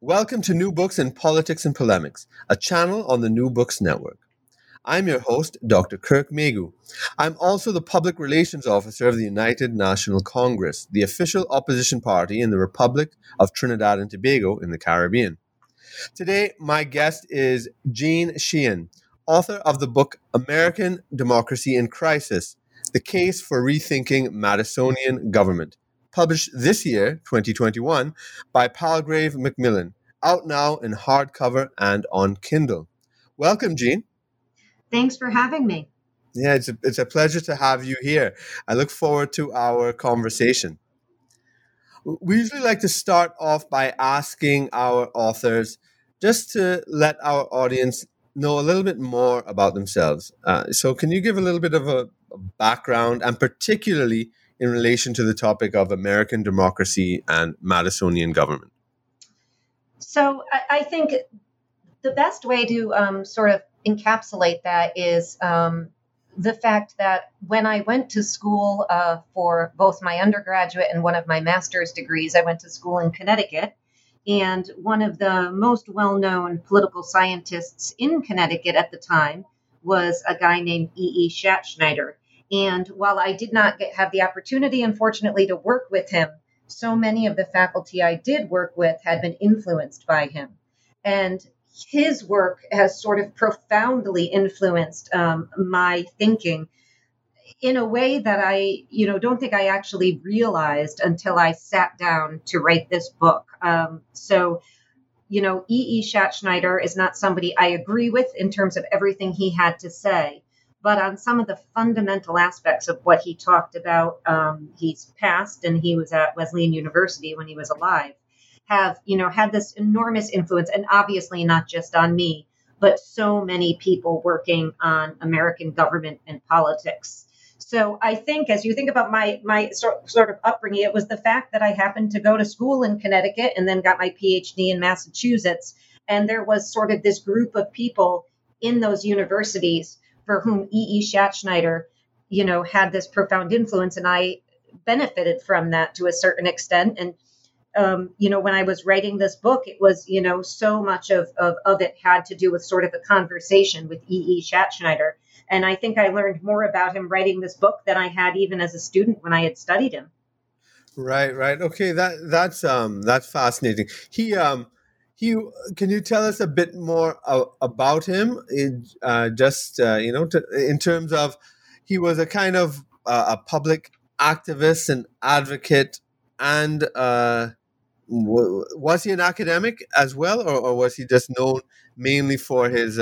Welcome to New Books in Politics and Polemics, a channel on the New Books Network. I'm your host, Dr. Kirk Megu. I'm also the Public Relations Officer of the United National Congress, the official opposition party in the Republic of Trinidad and Tobago in the Caribbean. Today, my guest is Gene Sheehan, author of the book American Democracy in Crisis, The Case for Rethinking Madisonian Government, published this year, 2021, by Palgrave Macmillan, out now in hardcover and on Kindle. Welcome, Gene. Thanks for having me. Yeah, it's a pleasure to have you here. I look forward to our conversation. We usually like to start off by asking our authors just to let our audience know a little bit more about themselves. So can you give a little bit of a background, and particularly in relation to the topic of American democracy and Madisonian government? So I think the best way to sort of encapsulate that is the fact that when I went to school for both my undergraduate and one of my master's degrees, I went to school in Connecticut. And one of the most well-known political scientists in Connecticut at the time was a guy named E.E. Schattschneider. And while I did not have the opportunity, unfortunately, to work with him, so many of the faculty I did work with had been influenced by him. And his work has sort of profoundly influenced my thinking in a way that I, don't think I actually realized until I sat down to write this book. E.E. Schattschneider is not somebody I agree with in terms of everything he had to say, but on some of the fundamental aspects of what he talked about, he's passed and he was at Wesleyan University when he was alive, have, had this enormous influence, and obviously not just on me, but so many people working on American government and politics. So I think as you think about my sort of upbringing, it was the fact that I happened to go to school in Connecticut and then got my PhD in Massachusetts. And there was sort of this group of people in those universities for whom E.E. Schattschneider, had this profound influence, and I benefited from that to a certain extent. And, when I was writing this book, it was, so much of it had to do with sort of a conversation with E.E. Schattschneider. And I think I learned more about him writing this book than I had even as a student when I had studied him. Right. Okay, that's fascinating. Can you tell us a bit more about him? In terms of, he was a kind of a public activist and advocate, and was he an academic as well, or was he just known mainly for his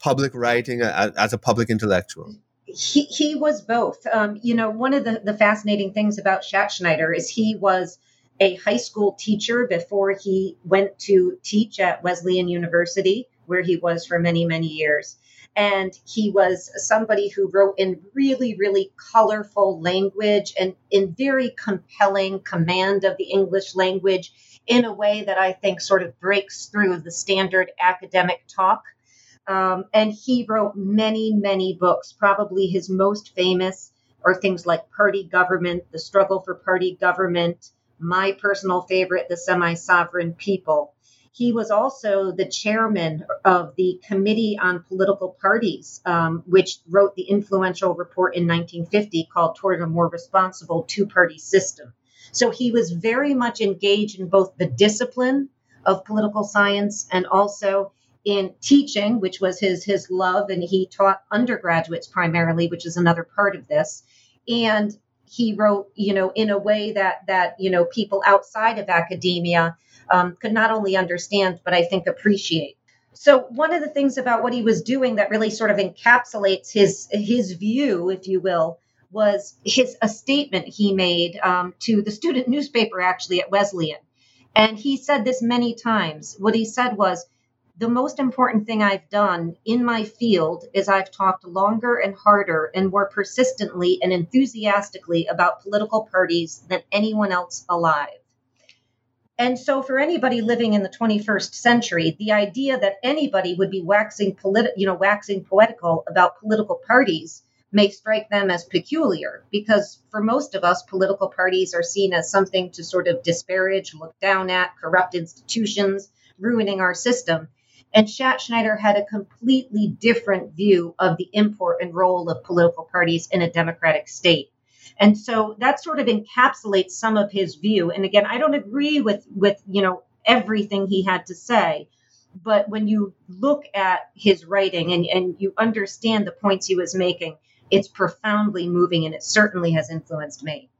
public writing as a public intellectual? He was both. One of the fascinating things about Schattschneider is he was a high school teacher before he went to teach at Wesleyan University, where he was for many, many years. And he was somebody who wrote in really, really colorful language and in very compelling command of the English language in a way that I think sort of breaks through the standard academic talk. And he wrote many, many books. Probably his most famous are things like Party Government, The Struggle for Party Government, my personal favorite, The Semi-Sovereign People. He was also the chairman of the Committee on Political Parties, which wrote the influential report in 1950 called Toward a More Responsible Two-Party System. So he was very much engaged in both the discipline of political science and also in teaching, which was his love, and he taught undergraduates primarily, which is another part of this. And he wrote, in a way that people outside of academia could not only understand, but I think appreciate. So one of the things about what he was doing that really sort of encapsulates his view, if you will, was a statement he made to the student newspaper, actually, at Wesleyan. And he said this many times. What he said was, the most important thing I've done in my field is I've talked longer and harder and more persistently and enthusiastically about political parties than anyone else alive. And so for anybody living in the 21st century, the idea that anybody would be waxing poetical about political parties may strike them as peculiar, because for most of us, political parties are seen as something to sort of disparage, look down at, corrupt institutions, ruining our system. And Schattschneider had a completely different view of the import and role of political parties in a democratic state. And so that sort of encapsulates some of his view. And again, I don't agree with everything he had to say, but when you look at his writing and you understand the points he was making, it's profoundly moving, and it certainly has influenced me.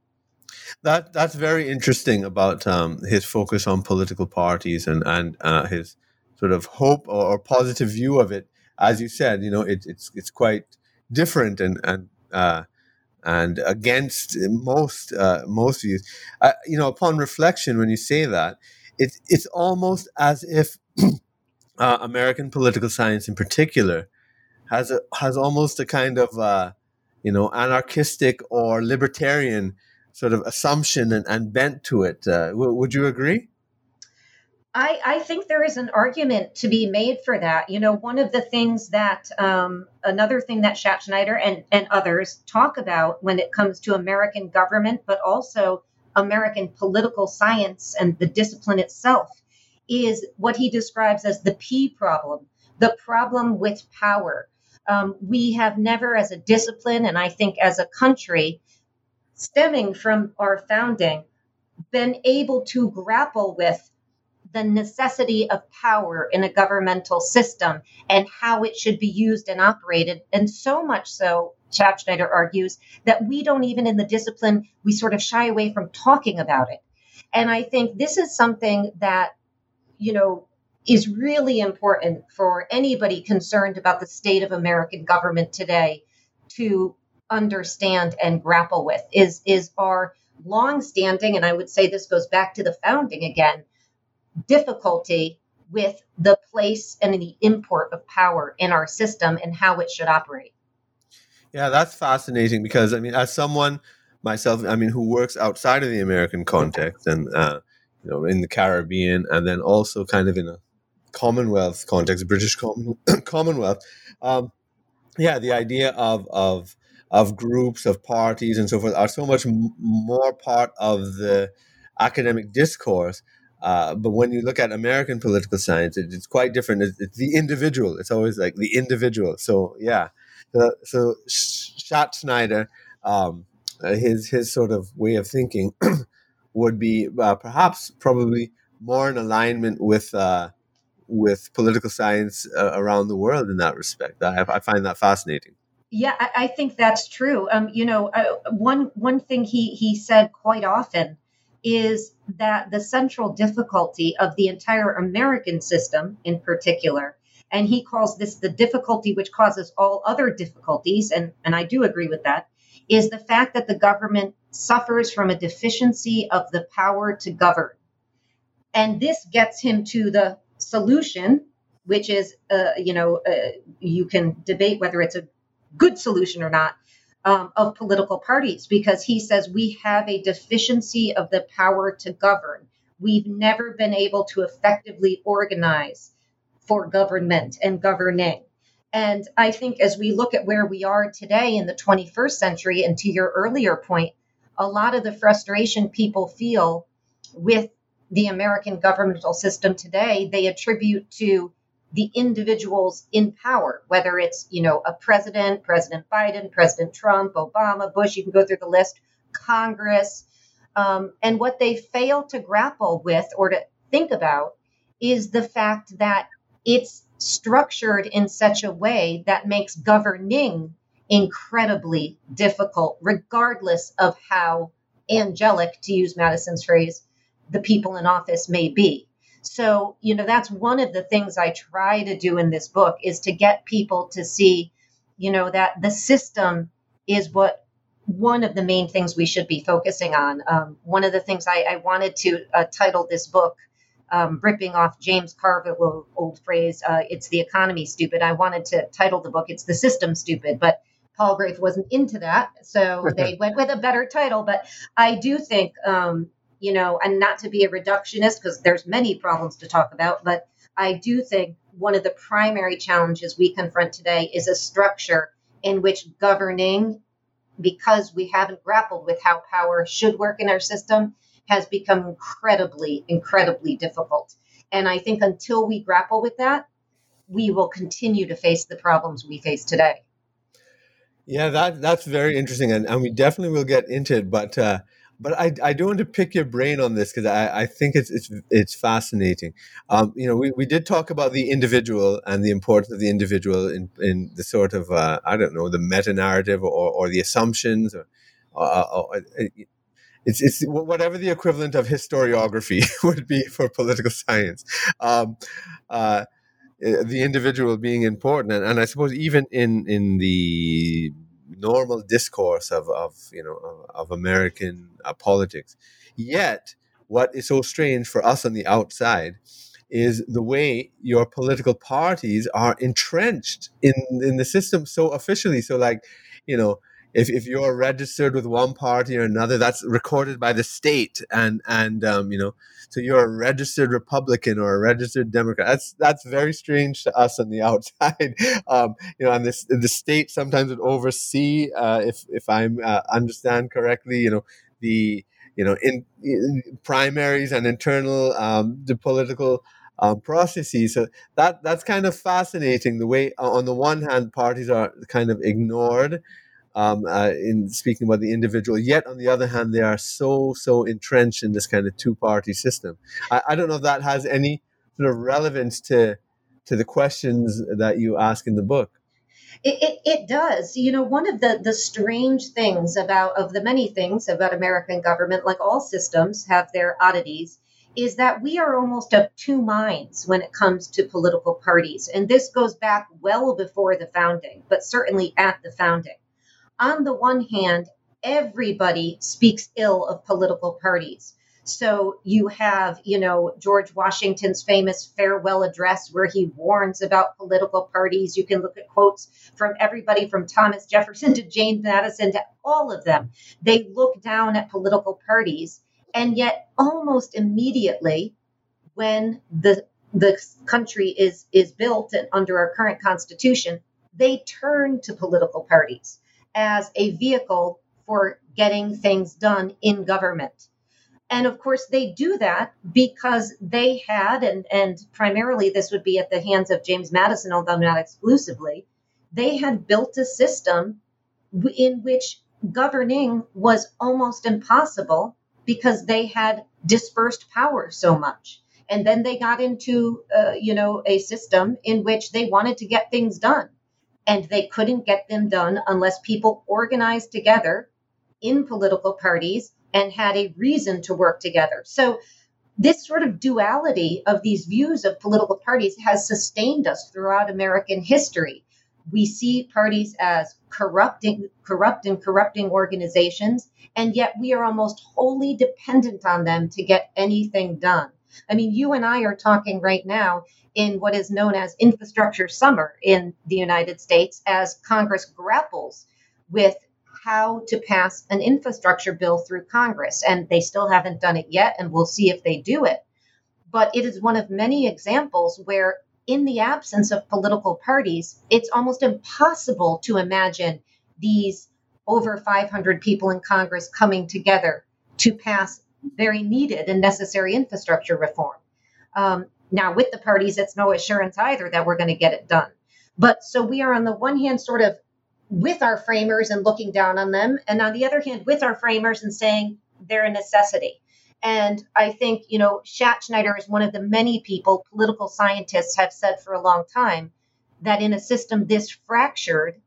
That's very interesting about his focus on political parties and his sort of hope or positive view of it. As you said, it's quite different and against most views. Upon reflection, when you say that, it's almost as if American political science in particular has almost a kind of anarchistic or libertarian sort of assumption and bent to it. Would you agree? I think there is an argument to be made for that. One of the things that, another thing that Schattschneider and others talk about when it comes to American government, but also American political science and the discipline itself, is what he describes as the P problem, the problem with power. We have never, as a discipline, and I think as a country, stemming from our founding, been able to grapple with the necessity of power in a governmental system and how it should be used and operated. And so much so, Schattschneider argues, that we don't even in the discipline, we sort of shy away from talking about it. And I think this is something that, is really important for anybody concerned about the state of American government today to understand and grapple with, is our longstanding, and I would say this goes back to the founding again, difficulty with the place and the import of power in our system and how it should operate. Yeah, that's fascinating, because as someone myself, who works outside of the American context and in the Caribbean, and then also kind of in a Commonwealth context, British Commonwealth. The idea of groups, of parties, and so forth are so much more part of the academic discourse. But when you look at American political science, it's quite different. It's the individual. It's always like the individual. So, yeah. So Schattschneider, his sort of way of thinking would be probably more in alignment with political science around the world in that respect. I find that fascinating. Yeah, I think that's true. One thing he said quite often is that the central difficulty of the entire American system in particular, and he calls this the difficulty which causes all other difficulties, and I do agree with that, is the fact that the government suffers from a deficiency of the power to govern. And this gets him to the solution, which is, you can debate whether it's a good solution or not, of political parties, because he says we have a deficiency of the power to govern. We've never been able to effectively organize for government and governing. And I think as we look at where we are today in the 21st century, and to your earlier point, a lot of the frustration people feel with the American governmental system today, they attribute to the individuals in power, whether it's, a president, President Biden, President Trump, Obama, Bush, you can go through the list, Congress. And what they fail to grapple with or to think about is the fact that it's structured in such a way that makes governing incredibly difficult, regardless of how angelic, to use Madison's phrase, the people in office may be. So, that's one of the things I try to do in this book, is to get people to see, that the system is one of the main things we should be focusing on. One of the things I wanted to title this book ripping off James Carville's old phrase, it's the economy, stupid. I wanted to title the book, it's the system, stupid, but Palgrave wasn't into that. So they went with a better title. But I do think, and not to be a reductionist, because there's many problems to talk about, but I do think one of the primary challenges we confront today is a structure in which governing, because we haven't grappled with how power should work in our system, has become incredibly, incredibly difficult. And I think until we grapple with that, we will continue to face the problems we face today. Yeah, that's very interesting. And we definitely will get into it. But I do want to pick your brain on this, because I think it's fascinating. We did talk about the individual and the importance of the individual in the sort of, the meta-narrative or the assumptions or it's whatever the equivalent of historiography would be for political science. The individual being important. And I suppose even in the normal discourse of American politics. Yet, what is so strange for us on the outside is the way your political parties are entrenched in the system so officially. So, if you're registered with one party or another, that's recorded by the state, so you're a registered Republican or a registered Democrat. That's very strange to us on the outside, And the state sometimes would oversee, if I understand correctly, in primaries and internal the political processes. So that's kind of fascinating. The way, on the one hand, parties are kind of ignored. In speaking about the individual, yet on the other hand, they are so entrenched in this kind of two-party system. I don't know if that has any sort of relevance to the questions that you ask in the book. It does. One of the strange things of the many things about American government, like all systems have their oddities, is that we are almost of two minds when it comes to political parties. And this goes back well before the founding, but certainly at the founding. On the one hand, everybody speaks ill of political parties. So you have, George Washington's famous farewell address where he warns about political parties. You can look at quotes from everybody from Thomas Jefferson to James Madison to all of them. They look down at political parties. And yet almost immediately when the country is built and under our current constitution, they turn to political parties as a vehicle for getting things done in government. And of course, they do that because they had, and primarily this would be at the hands of James Madison, although not exclusively, they had built a system in which governing was almost impossible because they had dispersed power so much. And then they got into, a system in which they wanted to get things done. And they couldn't get them done unless people organized together in political parties and had a reason to work together. So this sort of duality of these views of political parties has sustained us throughout American history. We see parties as corrupting organizations, and yet we are almost wholly dependent on them to get anything done. I mean, you and I are talking right now in what is known as infrastructure summer in the United States as Congress grapples with how to pass an infrastructure bill through Congress. And they still haven't done it yet, and we'll see if they do it. But it is one of many examples where, in the absence of political parties, it's almost impossible to imagine these over 500 people in Congress coming together to pass very needed and necessary infrastructure reform. Now, with the parties, that's no assurance either that we're going to get it done. But so we are on the one hand sort of with our framers and looking down on them, and on the other hand with our framers and saying they're a necessity. And I think, Schattschneider is one of the many people political scientists have said for a long time that in a system this fractured,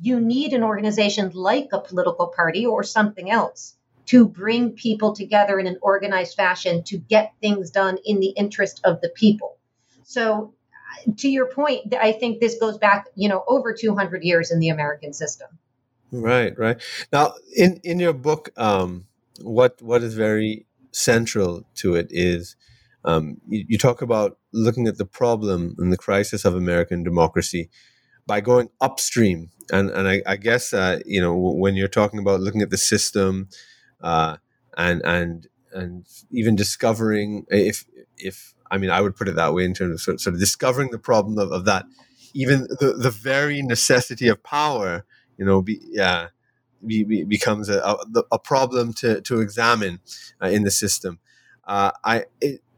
you need an organization like a political party or something else to bring people together in an organized fashion to get things done in the interest of the people. So to your point, I think this goes back, over 200 years in the American system. Right. Now, in your book, what is very central to it is You talk about looking at the problem and the crisis of American democracy by going upstream. And I guess, you know, when you're talking about looking at the system and even discovering, if I would put it that way in terms of sort of discovering the problem of that, even the very necessity of power, you know, becomes a problem to examine in the system.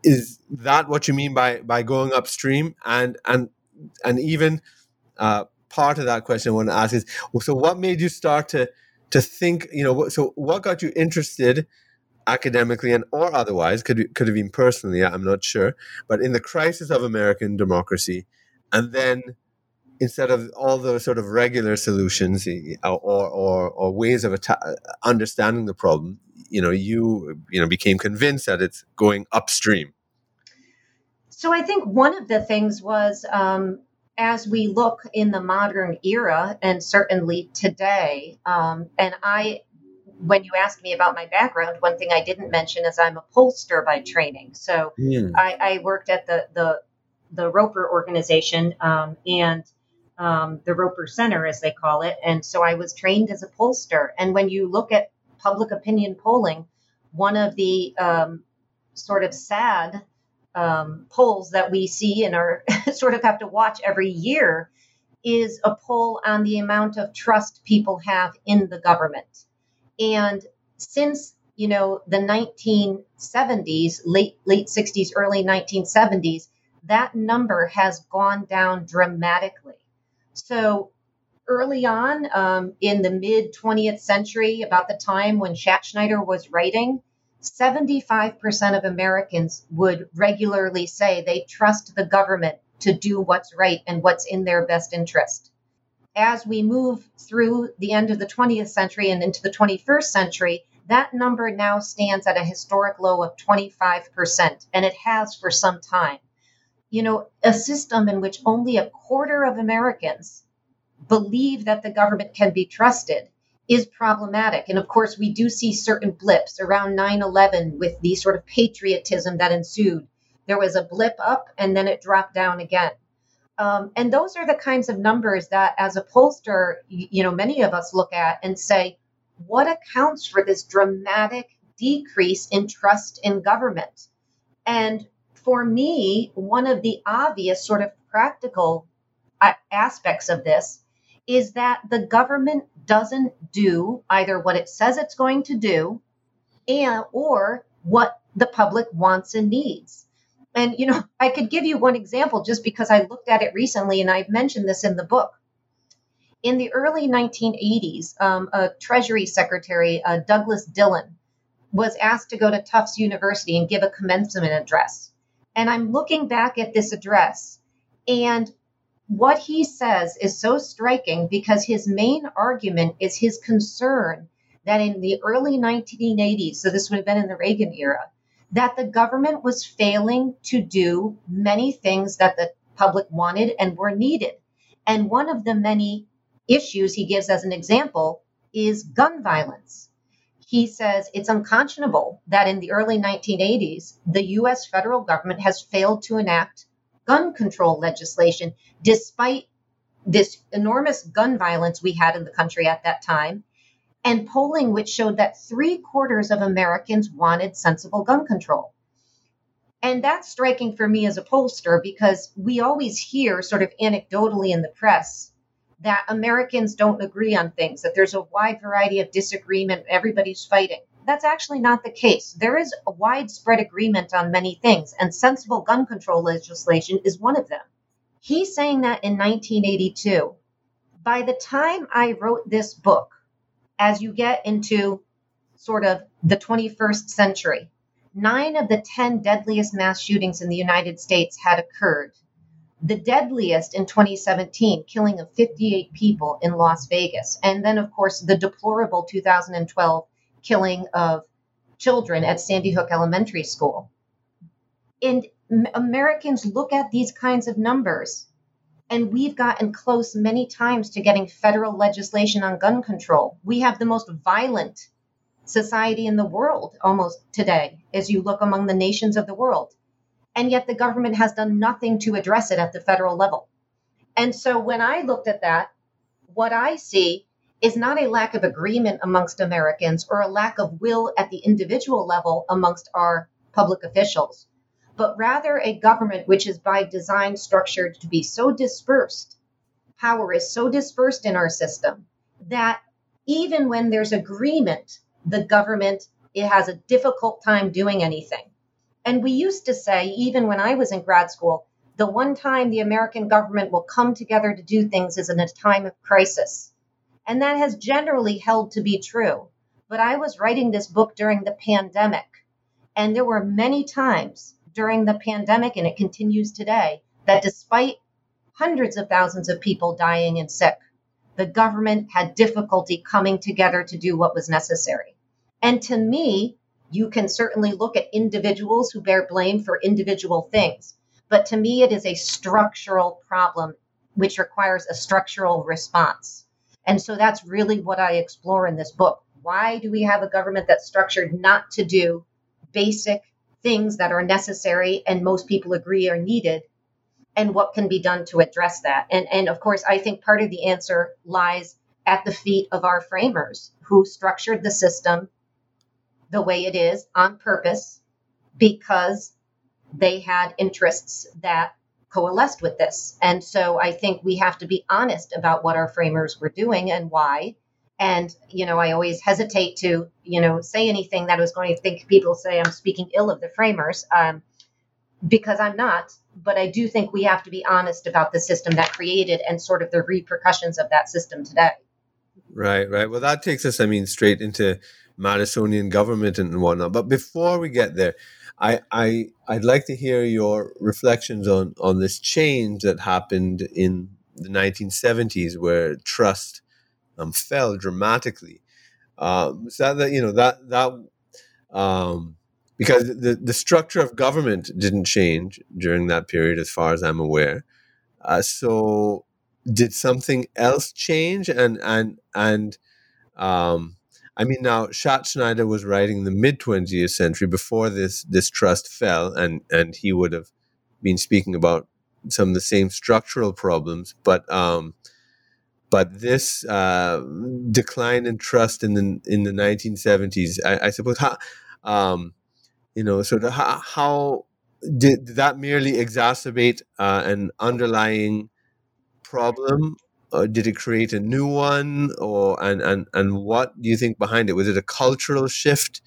Is that what you mean by going upstream? And even part of that question I want to ask is, well, so what made you start to think, you know, so what got you interested academically and or otherwise, could have been personally, I'm not sure, but in the crisis of American democracy, and then instead of all those sort of regular solutions or ways of understanding the problem, you became convinced that it's going upstream. So I think one of the things was, as we look in the modern era and certainly today, when you asked me about my background, one thing I didn't mention is I'm a pollster by training. So I worked at the Roper organization, and the Roper Center, as they call it. And so I was trained as a pollster. And when you look at public opinion polling, one of the sort of sad polls that we see and are sort of have to watch every year is a poll on the amount of trust people have in the government. And since, you know, the 1970s, late 60s, early 1970s, that number has gone down dramatically. So early on, in the mid 20th century, about the time when Schattschneider was writing, 75% of Americans would regularly say they trust the government to do what's right and what's in their best interest. As we move through the end of the 20th century and into the 21st century, that number now stands at a historic low of 25%, and it has for some time. You know, a system in which only a quarter of Americans believe that the government can be trusted is problematic. And of course, we do see certain blips around 9/11 with the sort of patriotism that ensued. There was a blip up and then it dropped down again. And those are the kinds of numbers that as a pollster, you know, many of us look at and say, what accounts for this dramatic decrease in trust in government? And for me, one of the obvious sort of practical aspects of this is that the government doesn't do either what it says it's going to do and or what the public wants and needs. And, you know, I could give you one example just because I looked at it recently and I've mentioned this in the book. In the early 1980s, a Treasury Secretary, Douglas Dillon, was asked to go to Tufts University and give a commencement address. And I'm looking back at this address, and what he says is so striking because his main argument is his concern that in the early 1980s, so this would have been in the Reagan era, that the government was failing to do many things that the public wanted and were needed. And one of the many issues he gives as an example is gun violence. He says it's unconscionable that in the early 1980s, the U.S. federal government has failed to enact gun control legislation, despite this enormous gun violence we had in the country at that time, and polling which showed that 3/4 of Americans wanted sensible gun control. And that's striking for me as a pollster because we always hear sort of anecdotally in the press that Americans don't agree on things, that there's a wide variety of disagreement, everybody's fighting. That's actually not the case. There is a widespread agreement on many things, and sensible gun control legislation is one of them. He's saying that in 1982. By the time I wrote this book, as you get into sort of the 21st century, 9 of the 10 deadliest mass shootings in the United States had occurred. The deadliest in 2017, killing of 58 people in Las Vegas. And then, of course, the deplorable 2012 killing of children at Sandy Hook Elementary School. And Americans look at these kinds of numbers, and we've gotten close many times to getting federal legislation on gun control. We have the most violent society in the world almost today, as you look among the nations of the world. and yet the government has done nothing to address it at the federal level. And so when I looked at that, what I see is not a lack of agreement amongst Americans or a lack of will at the individual level amongst our public officials, but rather a government which is by design structured to be so dispersed, power is so dispersed in our system that even when there's agreement, the government, it has a difficult time doing anything. And we used to say, even when I was in grad school, the one time the American government will come together to do things is in a time of crisis. And that has generally held to be true. But I was writing this book during the pandemic, and there were many times during the pandemic, and it continues today, that despite hundreds of thousands of people dying and sick, the government had difficulty coming together to do what was necessary. And to me, you can certainly look at individuals who bear blame for individual things. But to me, it is a structural problem, which requires a structural response. And so that's really what I explore in this book. Why do we have a government that's structured not to do basic things that are necessary and most people agree are needed? And what can be done to address that? And of course, I think part of the answer lies at the feet of our framers who structured the system the way it is on purpose because they had interests that coalesced with this. And so I think we have to be honest about what our framers were doing and why. And, you know, I always hesitate to, say anything that was going to think people say I'm speaking ill of the framers because I'm not. But I do think we have to be honest about the system that created and sort of the repercussions of that system today. Right. Well, that takes us, straight into Madisonian government and whatnot. But before we get there, I'd like to hear your reflections on this change that happened in the 1970s where trust fell dramatically. Because the structure of government didn't change during that period, as far as I'm aware. So did something else change? Now Schattschneider was writing the mid-20th century before this trust fell, and he would have been speaking about some of the same structural problems. But this decline in trust in the 1970s, I suppose. How did that merely exacerbate an underlying problem? Or did it create a new one? And what do you think behind it? Was it a cultural shift?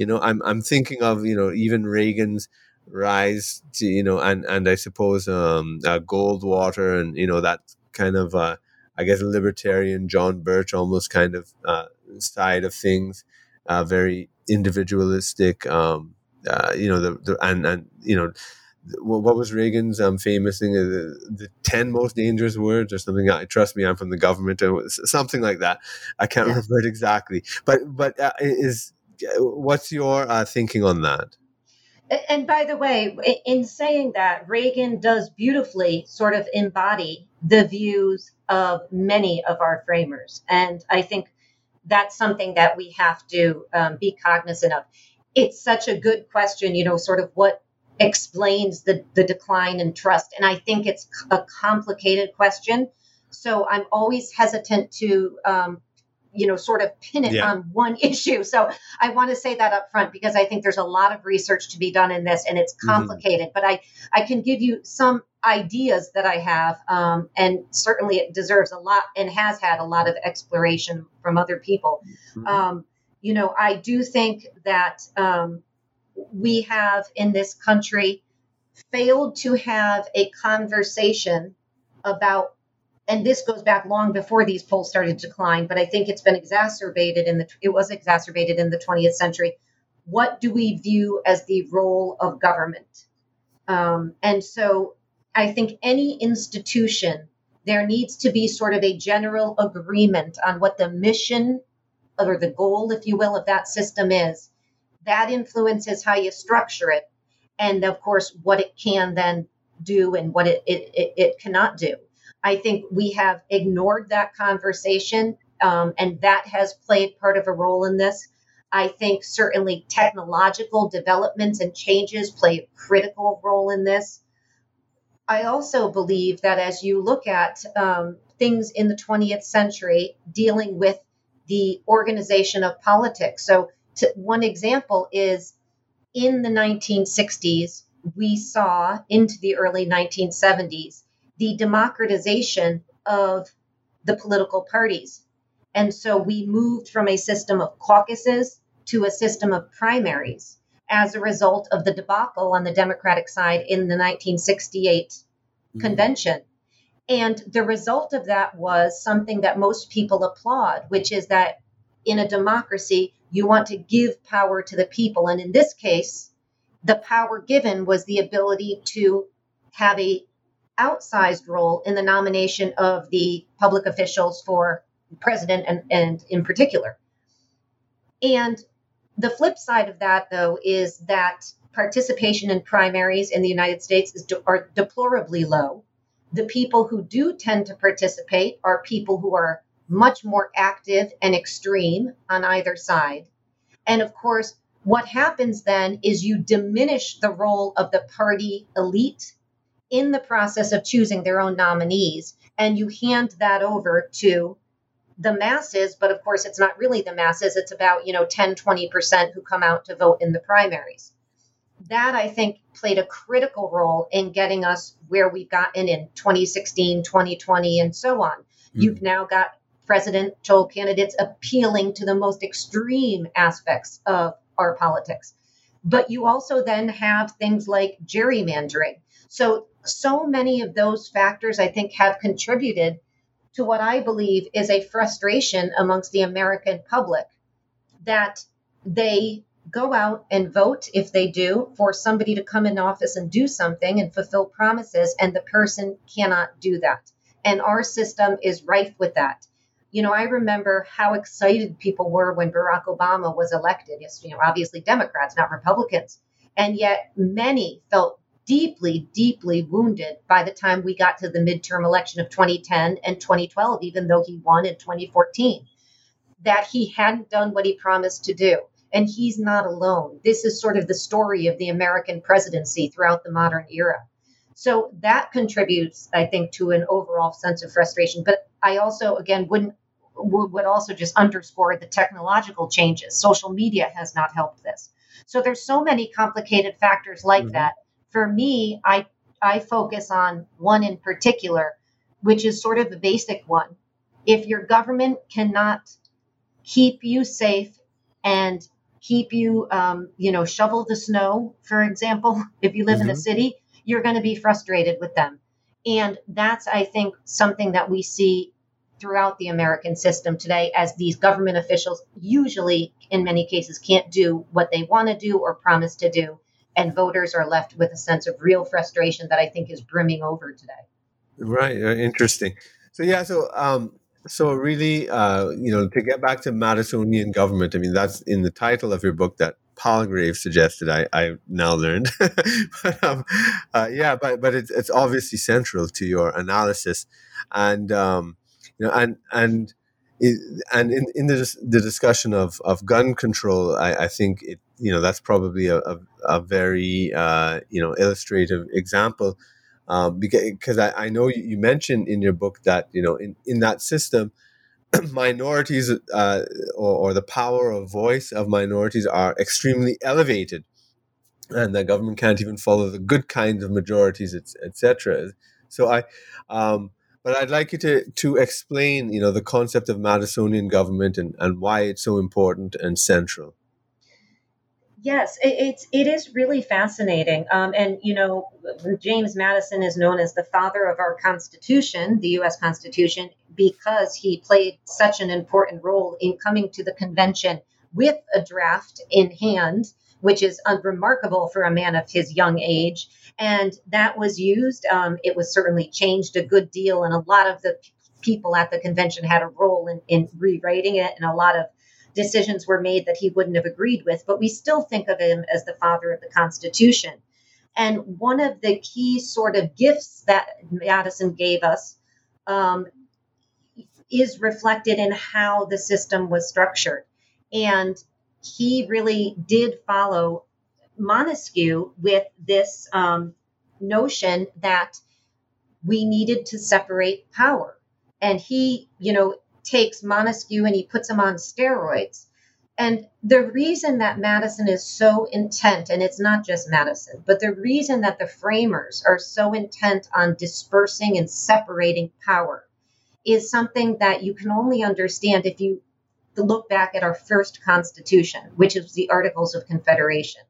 I'm thinking of, even Reagan's rise to, and I suppose Goldwater and, that kind of, libertarian John Birch almost kind of side of things, very individualistic, what was Reagan's famous thing? The 10 most dangerous words or something. Trust me, I'm from the government or something like that. I can't remember it exactly. But what's your thinking on that? And by the way, in saying that, Reagan does beautifully sort of embody the views of many of our framers. And I think that's something that we have to be cognizant of. It's such a good question, sort of what explains the decline in trust. And I think it's a complicated question. So I'm always hesitant to, sort of pin it on one issue. So I want to say that up front because I think there's a lot of research to be done in this and it's complicated. Mm-hmm. But I can give you some ideas that I have. And certainly it deserves a lot and has had a lot of exploration from other people. Mm-hmm. I do think that we have in this country failed to have a conversation about, and this goes back long before these polls started to decline, but I think it's been exacerbated in the 20th century. What do we view as the role of government? And so I think any institution, there needs to be sort of a general agreement on what the mission or the goal, if you will, of that system is. That influences how you structure it and, of course, what it can then do and what it cannot do. I think we have ignored that conversation, and that has played part of a role in this. I think certainly technological developments and changes play a critical role in this. I also believe that as you look at things in the 20th century dealing with the organization of politics. So one example is in the 1960s, we saw into the early 1970s, the democratization of the political parties. And so we moved from a system of caucuses to a system of primaries as a result of the debacle on the Democratic side in the 1968 convention. And the result of that was something that most people applaud, which is that in a democracy, you want to give power to the people. And in this case, the power given was the ability to have an outsized role in the nomination of the public officials for president and in particular. And the flip side of that, though, is that participation in primaries in the United States are deplorably low. The people who do tend to participate are people who are much more active and extreme on either side. And of course, what happens then is you diminish the role of the party elite in the process of choosing their own nominees, and you hand that over to the masses. But of course, it's not really the masses. It's about, 10, 20% who come out to vote in the primaries. That, I think, played a critical role in getting us where we've gotten in 2016, 2020, and so on. You've now got presidential candidates appealing to the most extreme aspects of our politics. But you also then have things like gerrymandering. So many of those factors, I think, have contributed to what I believe is a frustration amongst the American public that they go out and vote, if they do, for somebody to come in office and do something and fulfill promises, and the person cannot do that. And our system is rife with that. I remember how excited people were when Barack Obama was elected. Yes, obviously Democrats, not Republicans. And yet many felt deeply, deeply wounded by the time we got to the midterm election of 2010 and 2012, even though he won in 2014, that he hadn't done what he promised to do. And he's not alone. This is sort of the story of the American presidency throughout the modern era. So that contributes, I think, to an overall sense of frustration. But I also, again, would also just underscore the technological changes. Social media has not helped this. So there's so many complicated factors like that. For me, I focus on one in particular, which is sort of the basic one. If your government cannot keep you safe and keep you, shovel the snow, for example, if you live in a city, you're going to be frustrated with them. And that's, I think, something that we see throughout the American system today, as these government officials usually, in many cases, can't do what they want to do or promise to do. And voters are left with a sense of real frustration that I think is brimming over today. Right. Interesting. So really, to get back to Madisonian government, I mean, that's in the title of your book that Palgrave suggested, I now learned. But it's obviously central to your analysis. And, in the discussion of gun control, I think it, that's probably a very, illustrative example. Because I know you mentioned in your book that, in that system, minorities or the power of voice of minorities are extremely elevated, and the government can't even follow the good kinds of majorities, etc. So but I'd like you to explain, the concept of Madisonian government and why it's so important and central. Yes, it is really fascinating. James Madison is known as the father of our Constitution, the U.S. Constitution, because he played such an important role in coming to the convention with a draft in hand, which is unremarkable for a man of his young age. And that was used. It was certainly changed a good deal. And a lot of the people at the convention had a role in rewriting it, and a lot of decisions were made that he wouldn't have agreed with, but we still think of him as the father of the Constitution. And one of the key sort of gifts that Madison gave us is reflected in how the system was structured. And he really did follow Montesquieu with this notion that we needed to separate power. And he, you know, takes Montesquieu and he puts him on steroids. And the reason that Madison is so intent, and it's not just Madison, but the reason that the framers are so intent on dispersing and separating power is something that you can only understand if you look back at our first constitution, which is the Articles of Confederation.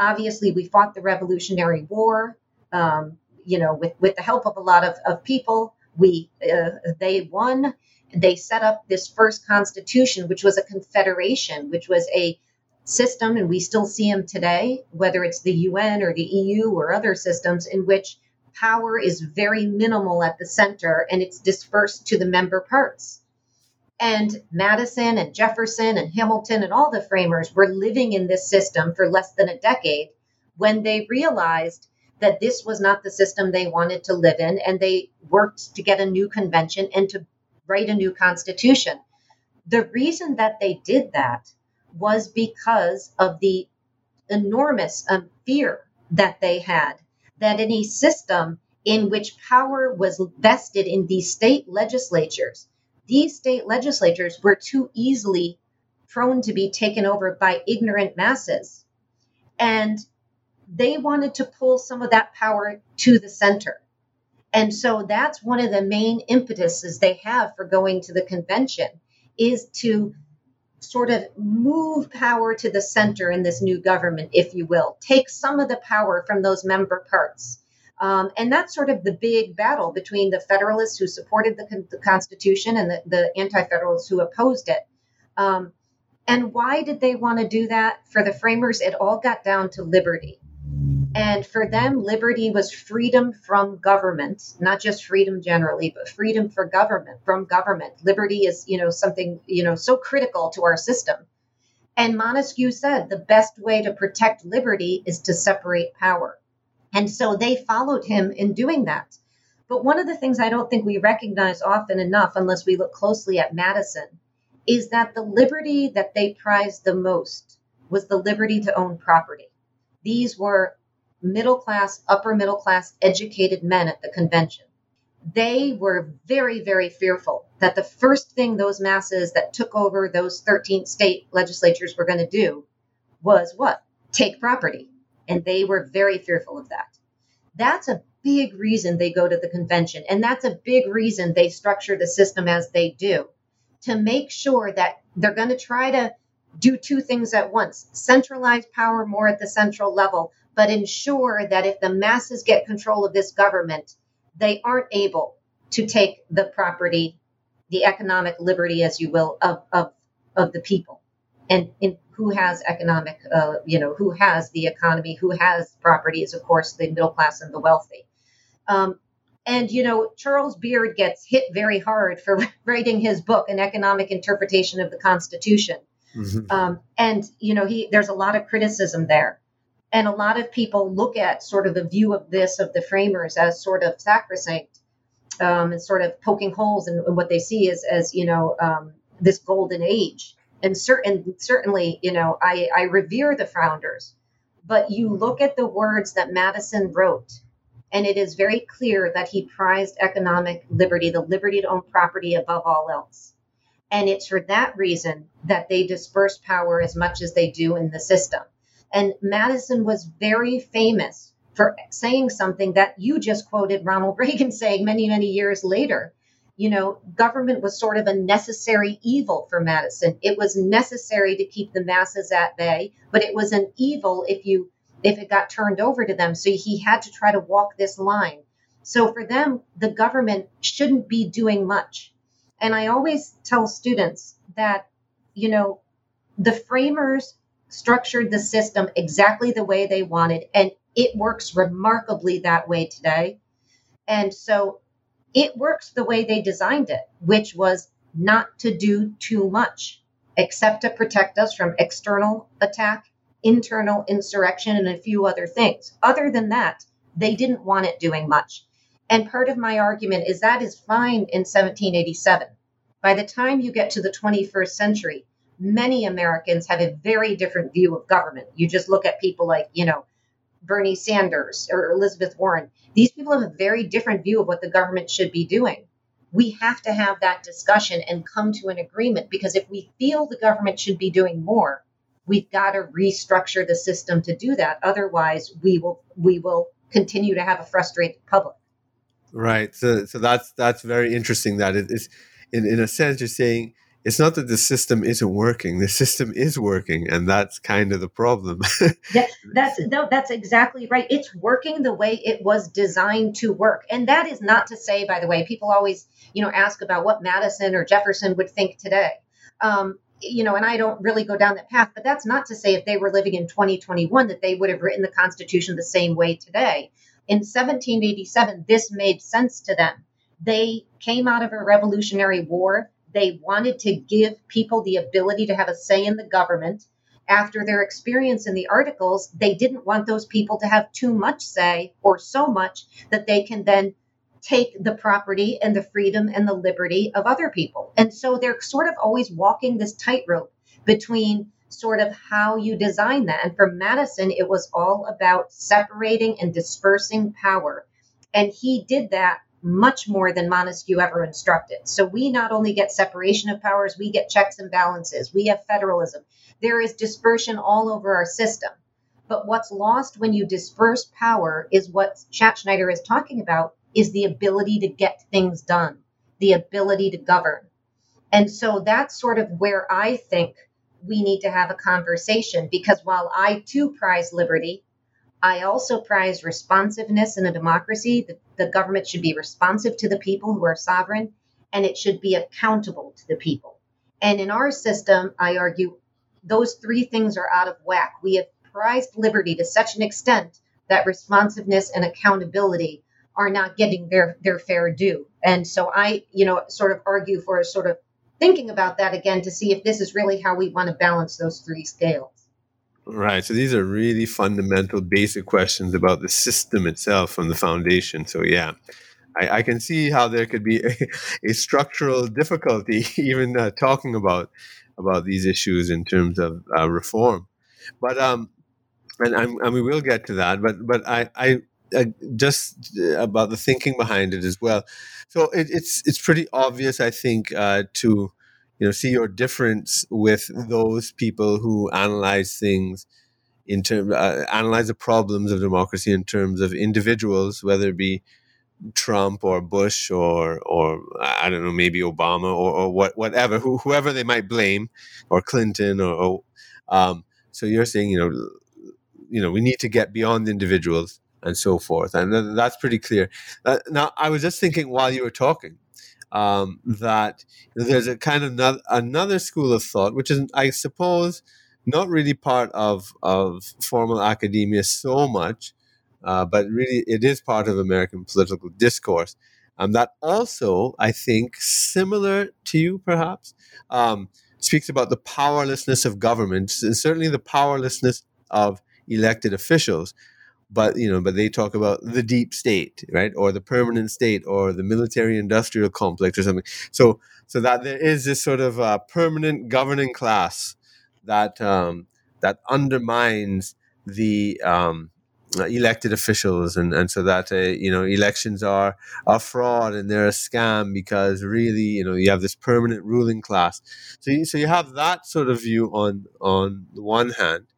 Obviously, we fought the Revolutionary War, with the help of a lot of people. They won. They set up this first constitution, which was a confederation, which was a system, and we still see them today, whether it's the UN or the EU or other systems, in which power is very minimal at the center and it's dispersed to the member parts. And Madison and Jefferson and Hamilton and all the framers were living in this system for less than a decade when they realized that this was not the system they wanted to live in, and they worked to get a new convention and to write a new constitution. The reason that they did that was because of the enormous fear that they had that any system in which power was vested in these state legislatures were too easily prone to be taken over by ignorant masses. And they wanted to pull some of that power to the center. And so that's one of the main impetuses they have for going to the convention, is to sort of move power to the center in this new government, if you will, take some of the power from those member parts. And that's sort of the big battle between the Federalists who supported the Constitution and the Anti-Federalists who opposed it. And why did they want to do that? For the framers, it all got down to liberty. And for them, liberty was freedom from government, not just freedom generally, but freedom from government. Liberty is, something, so critical to our system. And Montesquieu said the best way to protect liberty is to separate power. And so they followed him in doing that. But one of the things I don't think we recognize often enough, unless we look closely at Madison, is that the liberty that they prized the most was the liberty to own property. These were middle-class, upper-middle-class educated men at the convention. They were very, very fearful that the first thing those masses that took over those 13 state legislatures were going to do was what? Take property. And they were very fearful of that. That's a big reason they go to the convention. And that's a big reason they structure the system as they do, to make sure that they're going to try to do two things at once: centralize power more at the central level, but ensure that if the masses get control of this government, they aren't able to take the property, the economic liberty, as you will, of the people, and in who has economic, who has the economy, who has property is, of course, the middle class and the wealthy. And Charles Beard gets hit very hard for writing his book, An Economic Interpretation of the Constitution. Mm-hmm. There's a lot of criticism there. And a lot of people look at sort of the view of this, of the framers, as sort of sacrosanct, and sort of poking holes in what they see as this golden age. And certainly, I revere the founders, but you look at the words that Madison wrote, and it is very clear that he prized economic liberty, the liberty to own property above all else. And it's for that reason that they disperse power as much as they do in the system. And Madison was very famous for saying something that you just quoted Ronald Reagan saying many, many years later. Government was sort of a necessary evil for Madison. It was necessary to keep the masses at bay, but it was an evil if it got turned over to them. So he had to try to walk this line. So for them, the government shouldn't be doing much. And I always tell students that, the framers structured the system exactly the way they wanted, and it works remarkably that way today. And so it works the way they designed it, which was not to do too much, except to protect us from external attack, internal insurrection, and a few other things. Other than that, they didn't want it doing much. And part of my argument is that is fine in 1787. By the time you get to the 21st century, many Americans have a very different view of government. You just look at people like, you know, Bernie Sanders or Elizabeth Warren. These people have a very different view of what the government should be doing. We have to have that discussion and come to an agreement, because if we feel the government should be doing more, we've got to restructure the system to do that. Otherwise, we will continue to have a frustrated public. Right. So that's very interesting. That it is, in a sense, you're saying it's not that the system isn't working. The system is working, and that's kind of the problem. That's exactly right. It's working the way it was designed to work. And that is not to say, by the way, people always, you know, ask about what Madison or Jefferson would think today. You know, and I don't really go down that path, but that's not to say if they were living in 2021 that they would have written the Constitution the same way today. In 1787, this made sense to them. They came out of a Revolutionary War. They wanted to give people the ability to have a say in the government. After their experience in the Articles, they didn't want those people to have too much say, or so much that they can then take the property and the freedom and the liberty of other people. And so they're sort of always walking this tightrope between sort of how you design that. And for Madison, it was all about separating and dispersing power. And he did that much more than Montesquieu ever instructed. So we not only get separation of powers, we get checks and balances, we have federalism. There is dispersion all over our system. But what's lost when you disperse power is what Schattschneider is talking about, is the ability to get things done, the ability to govern. And so that's sort of where I think we need to have a conversation, because while I too prize liberty, I also prize responsiveness in a democracy. The government should be responsive to the people who are sovereign, and it should be accountable to the people. And in our system, I argue, those three things are out of whack. We have prized liberty to such an extent that responsiveness and accountability are not getting their fair due. And so I, you know, sort of argue for sort of thinking about that again to see if this is really how we want to balance those three scales. Right. So these are really fundamental, basic questions about the system itself from the foundation. So, yeah, I can see how there could be a structural difficulty even talking about these issues in terms of reform. But and we will get to that. But I just about the thinking behind it as well. So it's pretty obvious, I think, to see your difference with those people who analyze things in terms, analyze the problems of democracy in terms of individuals, whether it be Trump or Bush or I don't know, maybe Obama or whatever, whoever they might blame, or Clinton or so you're saying, we need to get beyond the individuals and so forth. And that's pretty clear. Now, I was just thinking while you were talking, that there's a kind of another school of thought, which is, I suppose, not really part of formal academia so much, but really it is part of American political discourse. That also, I think, similar to you perhaps, speaks about the powerlessness of governments, and certainly the powerlessness of elected officials. But they talk about the deep state, right, or the permanent state, or the military-industrial complex, or something. So that there is this sort of permanent governing class that undermines the elected officials, and so that elections are fraud and they're a scam, because really you have this permanent ruling class. So you have that sort of view on the one hand,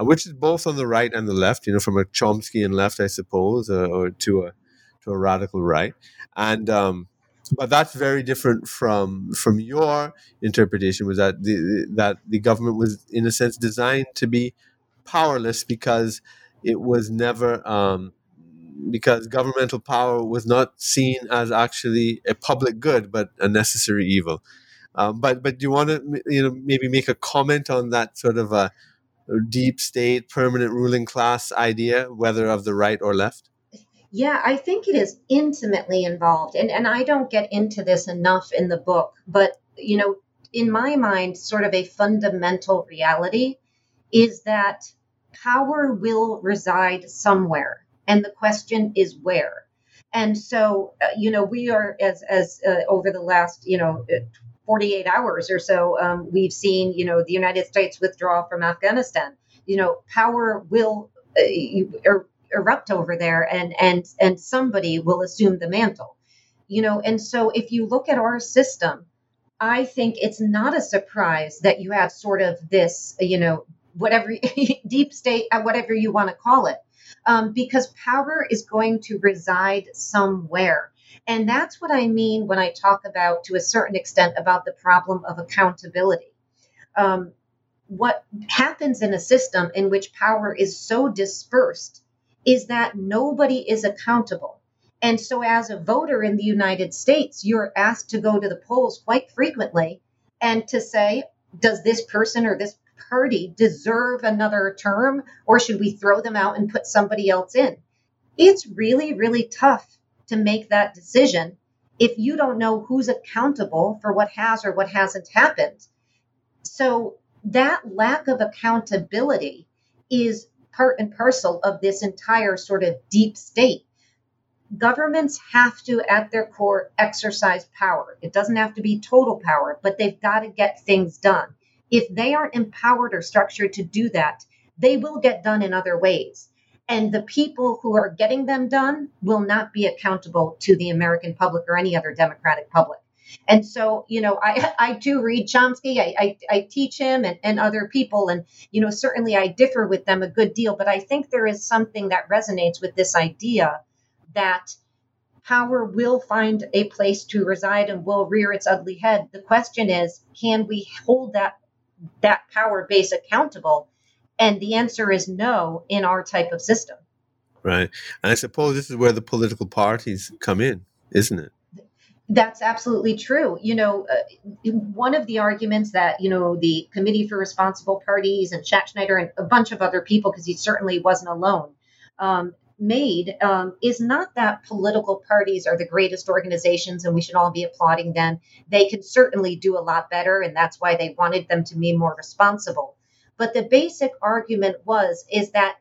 which is both on the right and the left, from a Chomskyan left, I suppose, or to a radical right, and but that's very different from your interpretation, was that the government was in a sense designed to be powerless, because it was never because governmental power was not seen as actually a public good but a necessary evil. But do you want to maybe make a comment on that sort of a deep state, permanent ruling class idea, whether of the right or left? Yeah, I think it is intimately involved. And I don't get into this enough in the book, but, in my mind, sort of a fundamental reality is that power will reside somewhere. And the question is where. And so, we are, as over the last, 48 hours or so, we've seen, the United States withdraw from Afghanistan. Power will erupt over there, and somebody will assume the mantle. And so if you look at our system, I think it's not a surprise that you have sort of this, whatever deep state, whatever you want to call it, because power is going to reside somewhere. And that's what I mean when I talk about, to a certain extent, about the problem of accountability. What happens in a system in which power is so dispersed is that nobody is accountable. And so as a voter in the United States, you're asked to go to the polls quite frequently and to say, does this person or this party deserve another term, or should we throw them out and put somebody else in? It's really, really tough to make that decision if you don't know who's accountable for what has or what hasn't happened. So that lack of accountability is part and parcel of this entire sort of deep state. Governments have to, at their core, exercise power. It doesn't have to be total power, but they've got to get things done. If they aren't empowered or structured to do that, they will get done in other ways. And the people who are getting them done will not be accountable to the American public or any other democratic public. And so, I do read Chomsky. I teach him and other people. And, certainly I differ with them a good deal. But I think there is something that resonates with this idea that power will find a place to reside and will rear its ugly head. The question is, can we hold that power base accountable? And the answer is no in our type of system. Right. And I suppose this is where the political parties come in, isn't it? That's absolutely true. One of the arguments that, the Committee for Responsible Parties and Schattschneider and a bunch of other people, because he certainly wasn't alone, made is not that political parties are the greatest organizations and we should all be applauding them. They can certainly do a lot better, and that's why they wanted them to be more responsible. But the basic argument is that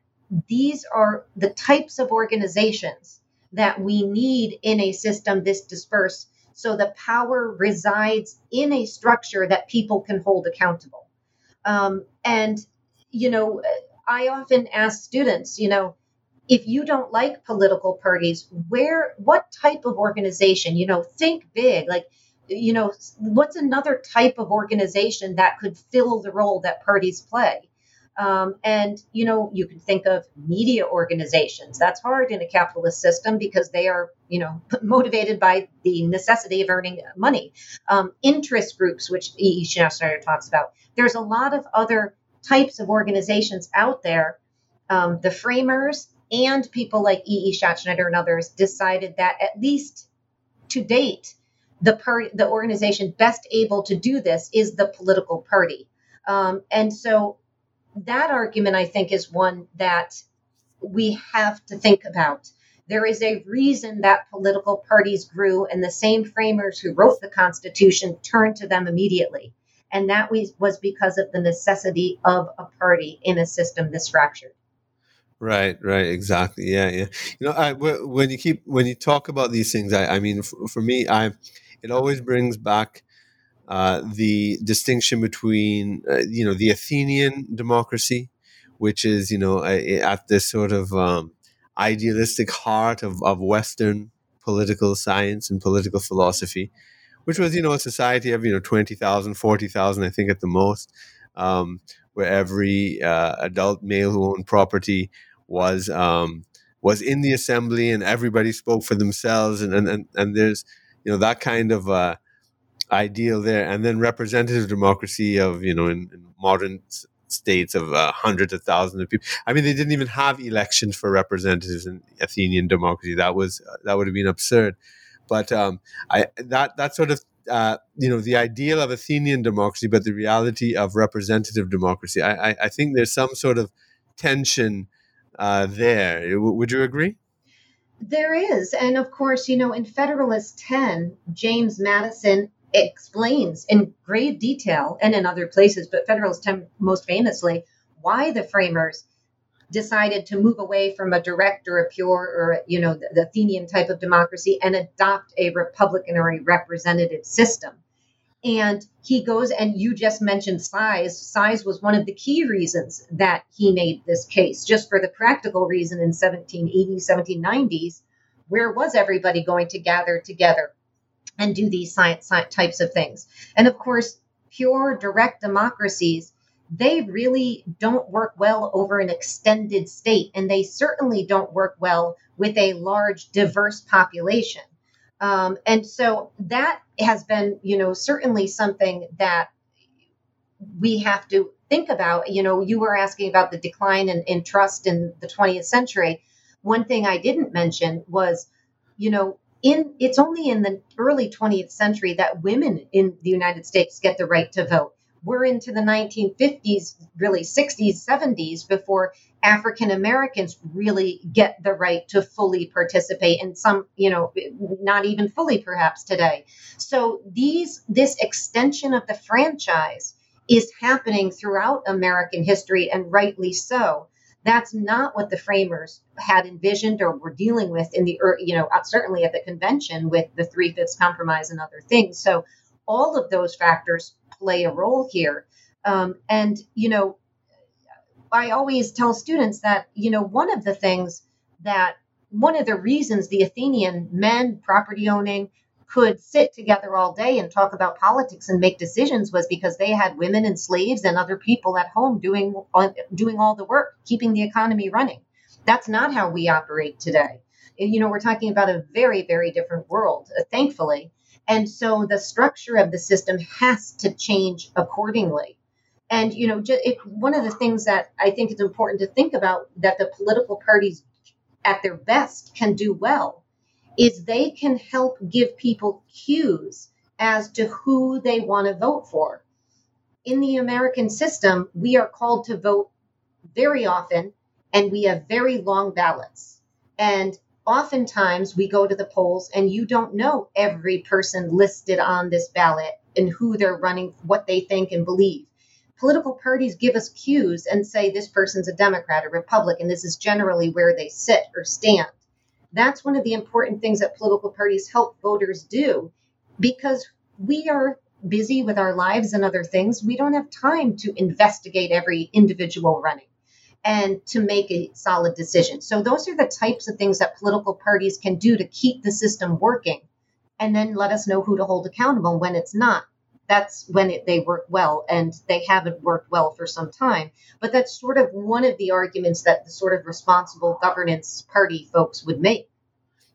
these are the types of organizations that we need in a system this dispersed, so the power resides in a structure that people can hold accountable. I often ask students, if you don't like political parties, what type of organization, think big, what's another type of organization that could fill the role that parties play? You can think of media organizations. That's hard in a capitalist system because they are, motivated by the necessity of earning money. Interest groups, which E.E. Schattschneider talks about. There's a lot of other types of organizations out there. The framers and people like E.E. Schattschneider and others decided that, at least to date, the organization best able to do this is the political party. That argument, I think, is one that we have to think about. There is a reason that political parties grew, and the same framers who wrote the Constitution turned to them immediately. And that was because of the necessity of a party in a system this fractured. Right, exactly. Yeah. When you talk about these things, for me, it always brings back the distinction between, the Athenian democracy, which is, at this sort of idealistic heart of Western political science and political philosophy, which was, a society of, 20,000, 40,000, I think at the most, where every adult male who owned property was in the assembly and everybody spoke for themselves. And there's, that kind of ideal there. And then representative democracy of, in modern states of hundreds of thousands of people. I mean, they didn't even have elections for representatives in Athenian democracy. That would have been absurd. But the ideal of Athenian democracy, but the reality of representative democracy, I think there's some sort of tension there. Would you agree? There is. And of course, in Federalist 10, James Madison explains in grave detail, and in other places, but Federalist 10 most famously, why the framers decided to move away from a direct or a pure or, the Athenian type of democracy and adopt a republican or a representative system. And he goes, and you just mentioned size. Size was one of the key reasons that he made this case, just for the practical reason in 1780s, 1790s, where was everybody going to gather together and do these science types of things? And of course, pure direct democracies, they really don't work well over an extended state, and they certainly don't work well with a large, diverse population. And so that has been, certainly something that we have to think about. You were asking about the decline in trust in the 20th century. One thing I didn't mention was, it's only in the early 20th century that women in the United States get the right to vote. We're into the 1950s, really 60s, 70s, before African Americans really get the right to fully participate, and some, not even fully perhaps today. So this extension of the franchise is happening throughout American history, and rightly so. That's not what the framers had envisioned or were dealing with in the, certainly at the convention with the 3/5 compromise and other things. So all of those factors play a role here. And I always tell students that, one of the reasons the Athenian men, property owning, could sit together all day and talk about politics and make decisions was because they had women and slaves and other people at home doing all the work, keeping the economy running. That's not how we operate today. We're talking about a very, very different world, thankfully. And so the structure of the system has to change accordingly. And, one of the things that I think it's important to think about that the political parties at their best can do well is they can help give people cues as to who they want to vote for. In the American system, we are called to vote very often, and we have very long ballots. And oftentimes we go to the polls and you don't know every person listed on this ballot and who they're running, what they think and believe. Political parties give us cues and say this person's a Democrat, a Republican. This is generally where they sit or stand. That's one of the important things that political parties help voters do, because we are busy with our lives and other things. We don't have time to investigate every individual running and to make a solid decision. So those are the types of things that political parties can do to keep the system working, and then let us know who to hold accountable when it's not. That's when they work well, and they haven't worked well for some time. But that's sort of one of the arguments that the sort of responsible governance party folks would make.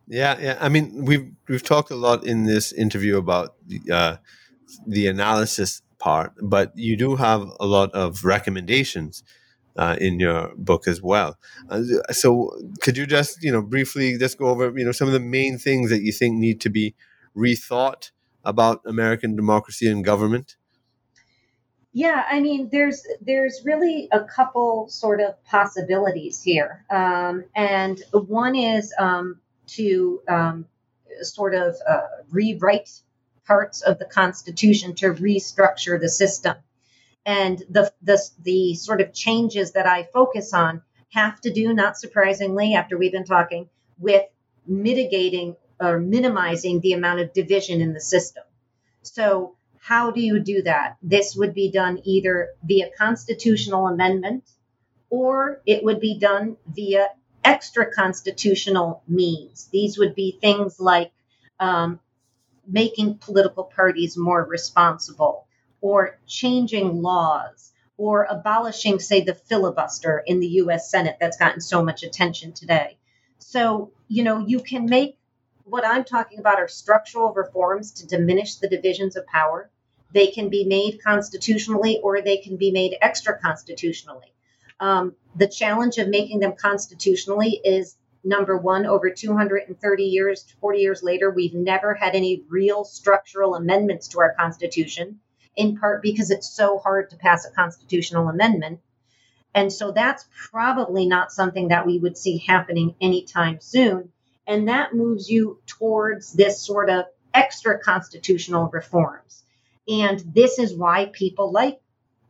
Yeah. I mean, we've talked a lot in this interview about the analysis part, but you do have a lot of recommendations in your book as well. So could you just, briefly just go over, some of the main things that you think need to be rethought about American democracy and government? Yeah, I mean, there's really a couple sort of possibilities here. And one is to sort of rewrite parts of the Constitution to restructure the system. And the sort of changes that I focus on have to do, not surprisingly, after we've been talking, with mitigating or minimizing the amount of division in the system. So how do you do that? This would be done either via constitutional amendment, or it would be done via extra constitutional means. These would be things like making political parties more responsible, or changing laws, or abolishing, say, the filibuster in the U.S. Senate that's gotten so much attention today. So, you can make what I'm talking about are structural reforms to diminish the divisions of power. They can be made constitutionally, or they can be made extra constitutionally. The challenge of making them constitutionally is, number one, over 40 years later, we've never had any real structural amendments to our Constitution, in part because it's so hard to pass a constitutional amendment. And so that's probably not something that we would see happening anytime soon. And that moves you towards this sort of extra constitutional reforms. And this is why people like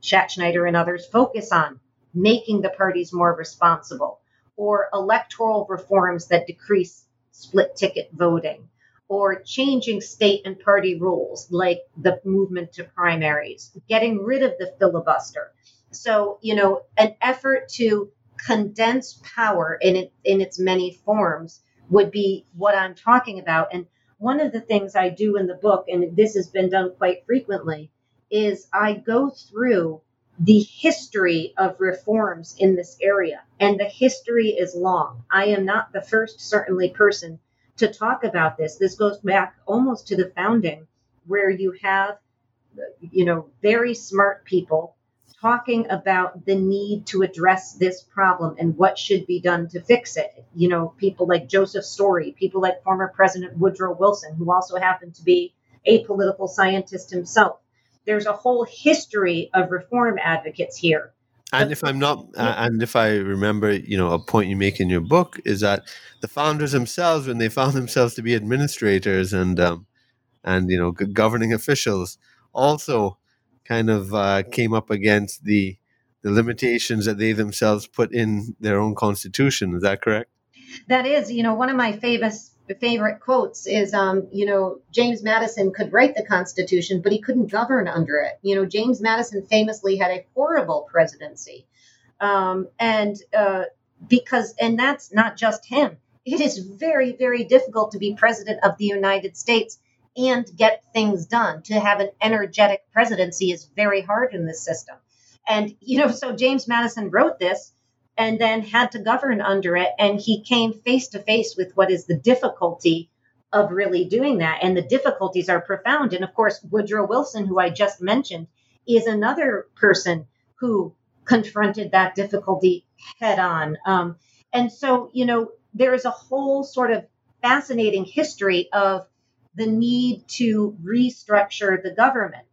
Schattschneider and others focus on making the parties more responsible, or electoral reforms that decrease split ticket voting, or changing state and party rules, like the movement to primaries, getting rid of the filibuster. So, you know, an effort to condense power in its many forms would be what I'm talking about. And one of the things I do in the book, and this has been done quite frequently, is I go through the history of reforms in this area. And the history is long. I am not the first, certainly, person to talk about this. This goes back almost to the founding, where you have, you know, very smart people talking about the need to address this problem and what should be done to fix it. You know, people like Joseph Story, people like former President Woodrow Wilson, who also happened to be a political scientist himself. There's a whole history of reform advocates here. And if I remember, you know, a point you make in your book is that the founders themselves, when they found themselves to be administrators and you know, governing officials, also kind of came up against the limitations that they themselves put in their own constitution. Is that correct? That is, you know, one of my favorite quotes is, you know, James Madison could write the Constitution, but he couldn't govern under it. You know, James Madison famously had a horrible presidency. And that's not just him. It is very, very difficult to be president of the United States and get things done. To have an energetic presidency is very hard in this system. And, you know, so James Madison wrote this and then had to govern under it. And he came face to face with what is the difficulty of really doing that. And the difficulties are profound. And of course, Woodrow Wilson, who I just mentioned, is another person who confronted that difficulty head on. And so, you know, there is a whole sort of fascinating history of the need to restructure the government.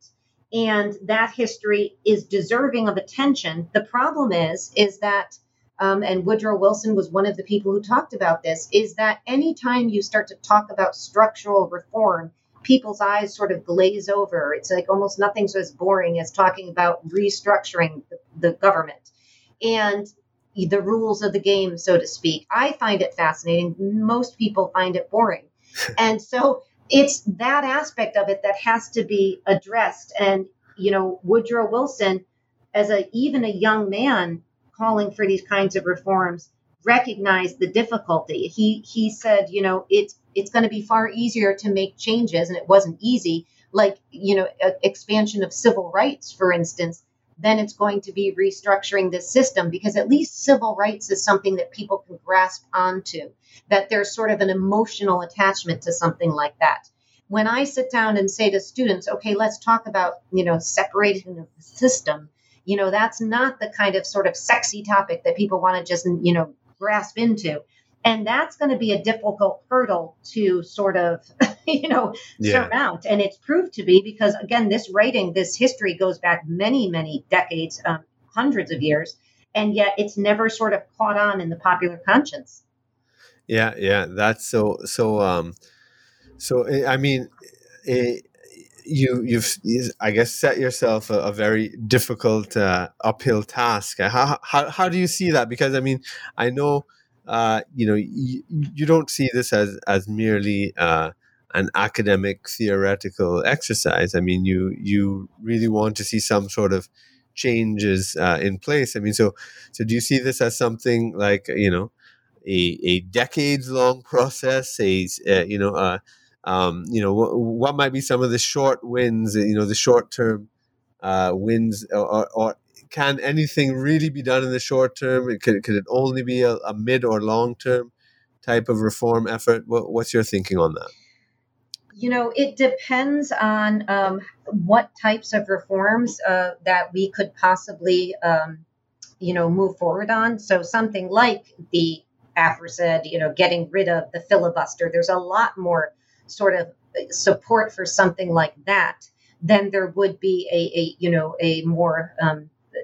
And that history is deserving of attention. The problem is that and Woodrow Wilson was one of the people who talked about this, is that anytime you start to talk about structural reform, people's eyes sort of glaze over. It's like almost nothing's as boring as talking about restructuring the government and the rules of the game, so to speak. I find it fascinating. Most people find it boring. And so it's that aspect of it that has to be addressed. And, you know, Woodrow Wilson, as even a young man, calling for these kinds of reforms, recognized the difficulty. He said, you know, it's going to be far easier to make changes, and it wasn't easy, like, you know, expansion of civil rights, for instance, then it's going to be restructuring this system, because at least civil rights is something that people can grasp onto, that there's sort of an emotional attachment to something like that. When I sit down and say to students, okay, let's talk about, you know, separating of the system, you know, that's not the kind of sort of sexy topic that people want to just, you know, grasp into. And that's going to be a difficult hurdle to sort of, you know, surmount. And it's proved to be, because, again, this history goes back many, many decades, hundreds of years. And yet it's never sort of caught on in the popular conscience. Yeah. Yeah. That's so I mean, You've set yourself a very difficult uphill task. How do you see that? Because I mean, I know you know, you don't see this as merely an academic theoretical exercise. I mean, you really want to see some sort of changes in place. I mean, so do you see this as something like, you know, a decades long process? You know, what might be some of the short wins, you know, the short term wins, or can anything really be done in the short term? Could it only be a mid or long term type of reform effort? What's your thinking on that? You know, it depends on what types of reforms that we could possibly, you know, move forward on. So something like the aforesaid, you know, getting rid of the filibuster, there's a lot more sort of support for something like that, then there would be a more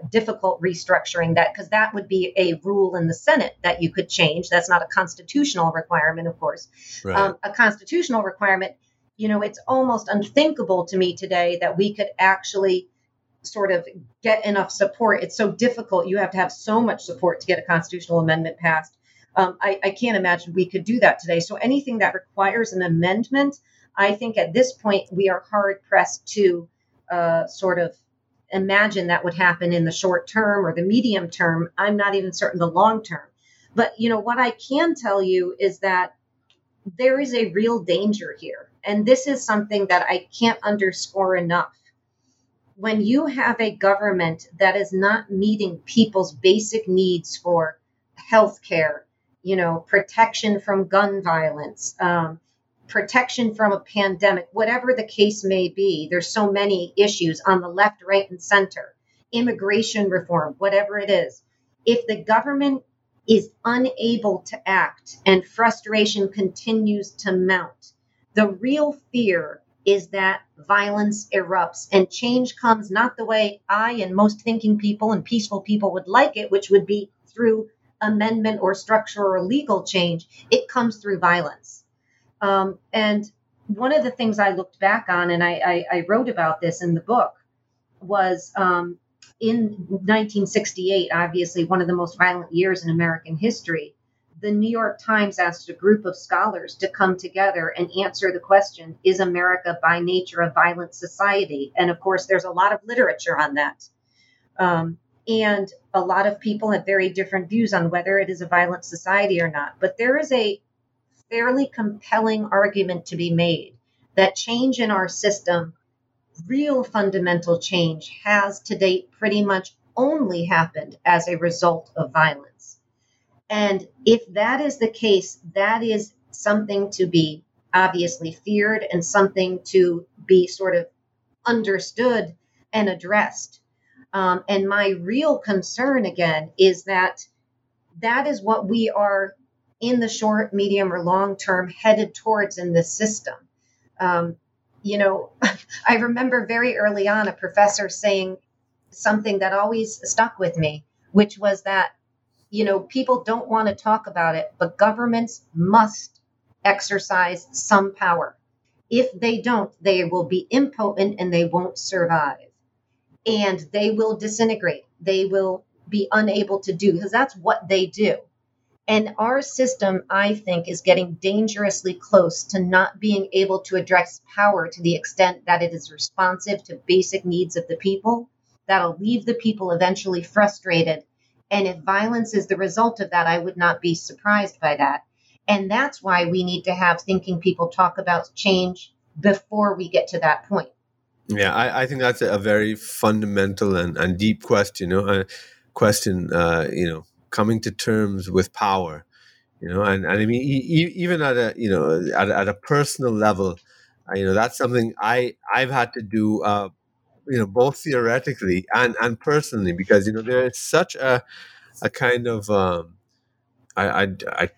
difficult restructuring, that, because that would be a rule in the Senate that you could change. That's not a constitutional requirement, of course. Right. A constitutional requirement, you know, it's almost unthinkable to me today that we could actually sort of get enough support. It's so difficult. You have to have so much support to get a constitutional amendment passed. I can't imagine we could do that today. So anything that requires an amendment, I think at this point we are hard pressed to sort of imagine that would happen in the short term or the medium term. I'm not even certain the long term. But, you know, what I can tell you is that there is a real danger here. And this is something that I can't underscore enough. When you have a government that is not meeting people's basic needs for health care, you know, protection from gun violence, protection from a pandemic, whatever the case may be, there's so many issues on the left, right, and center, immigration reform, whatever it is. If the government is unable to act and frustration continues to mount, the real fear is that violence erupts and change comes not the way I and most thinking people and peaceful people would like it, which would be through amendment or structure or legal change. It comes through violence. And one of the things I looked back on, and I wrote about this in the book, was in 1968, obviously one of the most violent years in American history, the New York Times asked a group of scholars to come together and answer the question, is America by nature a violent society? And of course, there's a lot of literature on that. And a lot of people have very different views on whether it is a violent society or not. But there is a fairly compelling argument to be made that change in our system, real fundamental change, has to date pretty much only happened as a result of violence. And if that is the case, that is something to be obviously feared and something to be sort of understood and addressed. And my real concern, again, is that that is what we are in the short, medium, or long term headed towards in this system. You know, I remember very early on a professor saying something that always stuck with me, which was that, you know, people don't want to talk about it, but governments must exercise some power. If they don't, they will be impotent and they won't survive. And they will disintegrate. They will be unable to do, because that's what they do. And our system, I think, is getting dangerously close to not being able to address power to the extent that it is responsive to basic needs of the people. That'll leave the people eventually frustrated. And if violence is the result of that, I would not be surprised by that. And that's why we need to have thinking people talk about change before we get to that point. Yeah, I think that's a very fundamental and deep question, you know, you know, coming to terms with power, you know, and I mean, even at a, you know, at a personal level, you know, that's something I've had to do, you know, both theoretically and personally, because, you know, there is such a kind of, I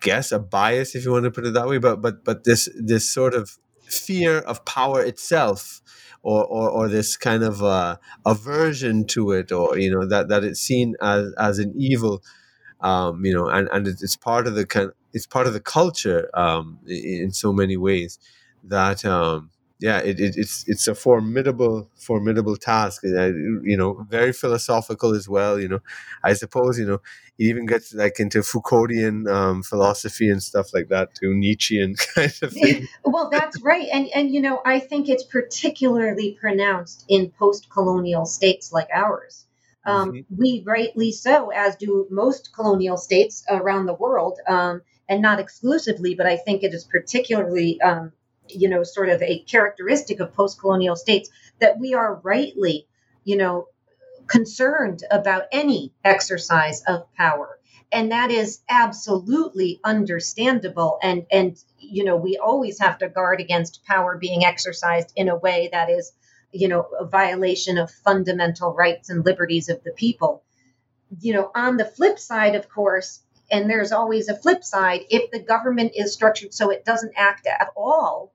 guess a bias, if you want to put it that way, but this sort of fear of power itself, or this kind of aversion to it, or, you know, that it's seen as an evil, you know, and it's part of the culture in so many ways that it's a formidable task, you know, very philosophical as well, you know. I suppose, you know, it even gets like into Foucauldian philosophy and stuff like that too, Nietzschean kind of thing. Well, that's right, and you know, I think it's particularly pronounced in post-colonial states like ours. We rightly so, as do most colonial states around the world, and not exclusively, but I think it is particularly, you know, sort of a characteristic of post-colonial states that we are rightly, you know, concerned about any exercise of power. And that is absolutely understandable. And you know, we always have to guard against power being exercised in a way that is, you know, a violation of fundamental rights and liberties of the people. You know, on the flip side, of course, and there's always a flip side, if the government is structured so it doesn't act at all,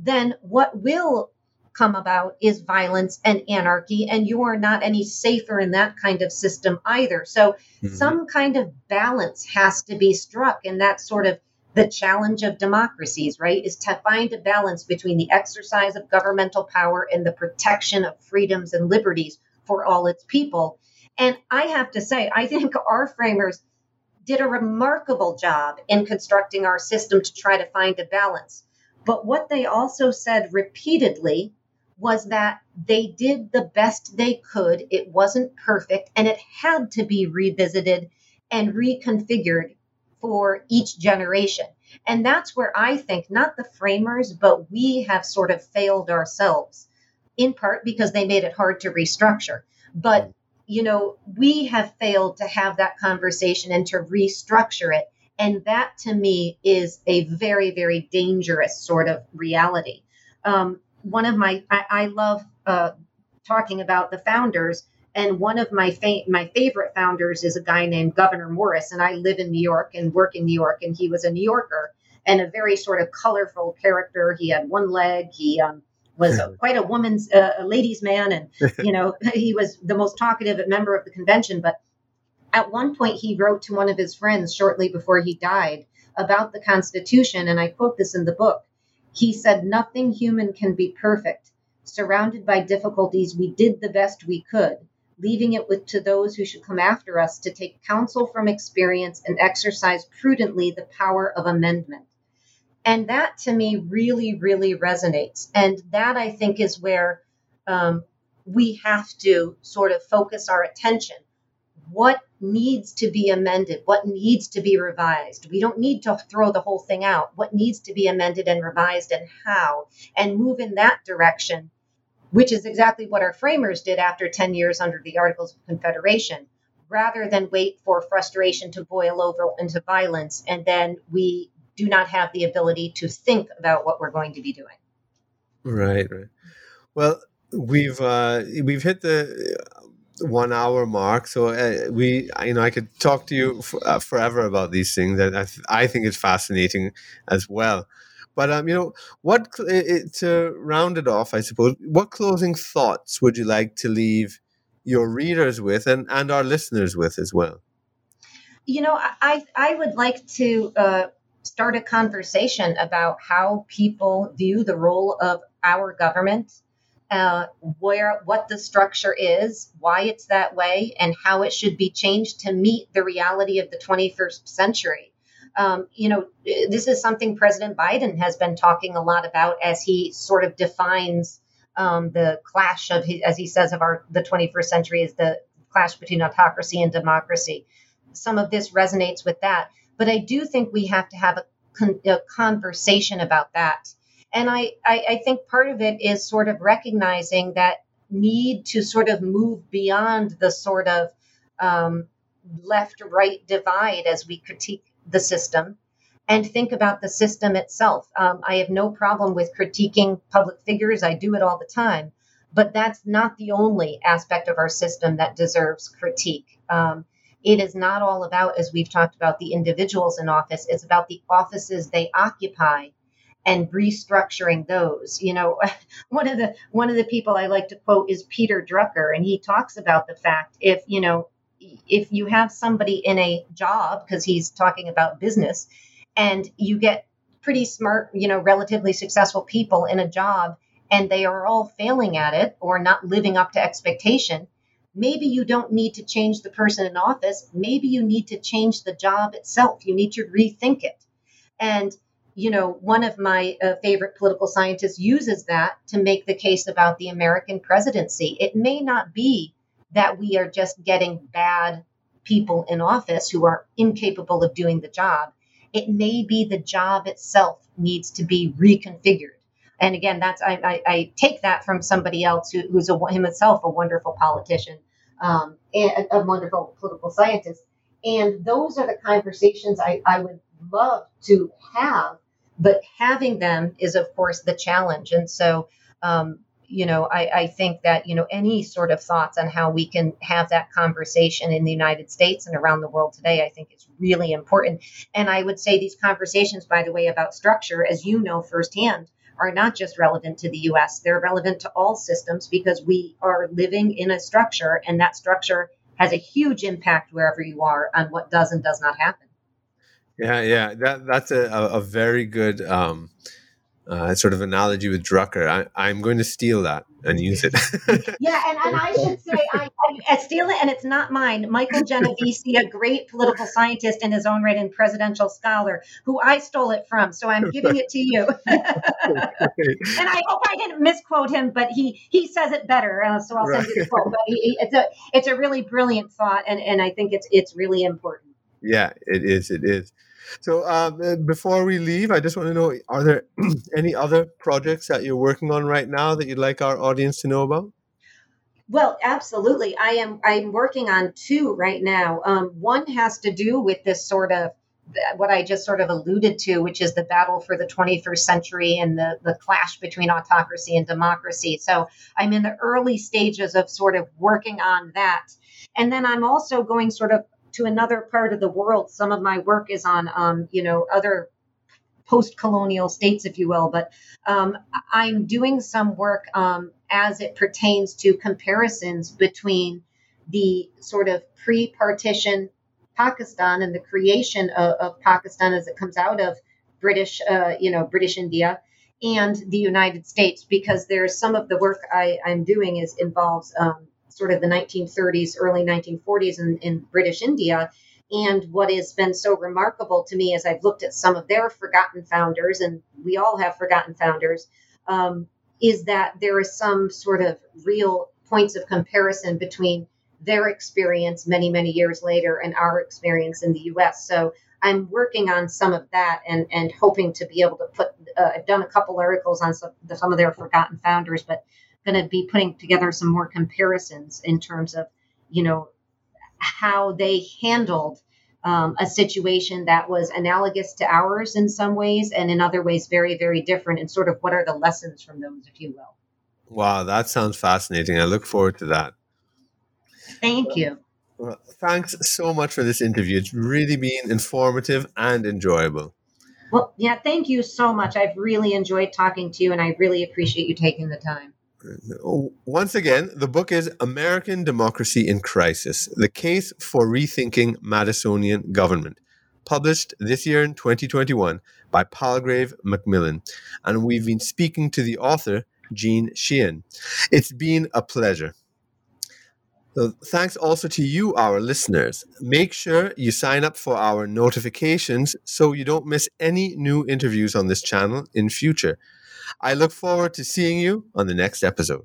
then what will come about is violence and anarchy, and you are not any safer in that kind of system either. So some kind of balance has to be struck, and that's sort of the challenge of democracies, right, is to find a balance between the exercise of governmental power and the protection of freedoms and liberties for all its people. And I have to say, I think our framers did a remarkable job in constructing our system to try to find a balance. But what they also said repeatedly was that they did the best they could. It wasn't perfect, and it had to be revisited and reconfigured for each generation. And that's where I think not the framers, but we have sort of failed ourselves, in part because they made it hard to restructure. But, you know, we have failed to have that conversation and to restructure it. And that, to me, is a very, very dangerous sort of reality. I love talking about the founders. And one of my favorite founders is a guy named Governor Morris. And I live in New York and work in New York. And he was a New Yorker and a very sort of colorful character. He had one leg. He was quite a ladies' man. And, you know, he was the most talkative member of the convention. But at one point, he wrote to one of his friends shortly before he died about the Constitution. And I quote this in the book. He said, "Nothing human can be perfect. Surrounded by difficulties, we did the best we could, leaving it to those who should come after us to take counsel from experience and exercise prudently the power of amendment." And that, to me, really, really resonates. And that, I think, is where we have to sort of focus our attention. What needs to be amended? What needs to be revised? We don't need to throw the whole thing out. What needs to be amended and revised, and how? And move in that direction, which is exactly what our framers did after 10 years under the Articles of Confederation, rather than wait for frustration to boil over into violence, and then we do not have the ability to think about what we're going to be doing. Right. Well, we've hit the 1 hour mark, so I could talk to you forever about these things. I think it's fascinating as well. But, what to round it off, I suppose, what closing thoughts would you like to leave your readers with and our listeners with as well? You know, I would like to start a conversation about how people view the role of our government, what the structure is, why it's that way, and how it should be changed to meet the reality of the 21st century. This is something President Biden has been talking a lot about as he sort of defines the clash of, as he says, of the 21st century is the clash between autocracy and democracy. Some of this resonates with that. But I do think we have to have a conversation about that. And I think part of it is sort of recognizing that need to sort of move beyond the sort of left-right divide as we critique the system and think about the system itself. I have no problem with critiquing public figures. I do it all the time, but that's not the only aspect of our system that deserves critique. It is not all about, as we've talked about, the individuals in office. It's about the offices they occupy and restructuring those. You know, one of the people I like to quote is Peter Drucker, and he talks about the fact if you have somebody in a job, because he's talking about business, and you get pretty smart, relatively successful people in a job, and they are all failing at it or not living up to expectation, maybe you don't need to change the person in office. Maybe you need to change the job itself. You need to rethink it. And, one of my favorite political scientists uses that to make the case about the American presidency. It may not be that we are just getting bad people in office who are incapable of doing the job. It may be the job itself needs to be reconfigured. And again, that's I take that from somebody else who's himself a wonderful politician, and a wonderful political scientist. And those are the conversations I would love to have, but having them is, of course, the challenge. And so, I think that, any sort of thoughts on how we can have that conversation in the United States and around the world today, I think it's really important. And I would say these conversations, by the way, about structure, as you know firsthand, are not just relevant to the U.S. They're relevant to all systems because we are living in a structure, and that structure has a huge impact wherever you are on what does and does not happen. Yeah. That's a very good It's sort of analogy with Drucker. I'm going to steal that and use it. Yeah, and I should say, I steal it and it's not mine. Michael Genovese, a great political scientist in his own right and presidential scholar, who I stole it from. So I'm giving it to you. And I hope I didn't misquote him, but he says it better. So I'll send you the quote. But it's a really brilliant thought, and I think it's really important. Yeah, it is. It is. So before we leave, I just want to know, are there any other projects that you're working on right now that you'd like our audience to know about? Well, absolutely. I'm working on two right now. One has to do with this sort of what I just sort of alluded to, which is the battle for the 21st century and the clash between autocracy and democracy. So I'm in the early stages of sort of working on that. And then I'm also going sort of to another part of the world. Some of my work is on, other post-colonial states, if you will. But I'm doing some work as it pertains to comparisons between the sort of pre-partition Pakistan and the creation of Pakistan as it comes out of British India and the United States, because there's some of the work I'm doing involves sort of the 1930s, early 1940s in British India. And what has been so remarkable to me as I've looked at some of their forgotten founders, and we all have forgotten founders, is that there is some sort of real points of comparison between their experience many, many years later and our experience in the U.S. So I'm working on some of that and hoping to be able to put, I've done a couple articles on some of their forgotten founders, but going to be putting together some more comparisons in terms of, how they handled a situation that was analogous to ours in some ways and in other ways very, very different, and sort of what are the lessons from those, if you will. Wow, that sounds fascinating. I look forward to that. Thank you. Well, thanks so much for this interview. It's really been informative and enjoyable. Well, yeah, thank you so much. I've really enjoyed talking to you, and I really appreciate you taking the time. Once again, the book is American Democracy in Crisis, The Case for Rethinking Madisonian Government, published this year in 2021 by Palgrave Macmillan. And we've been speaking to the author, Gene Sheehan. It's been a pleasure. So thanks also to you, our listeners. Make sure you sign up for our notifications so you don't miss any new interviews on this channel in future. I look forward to seeing you on the next episode.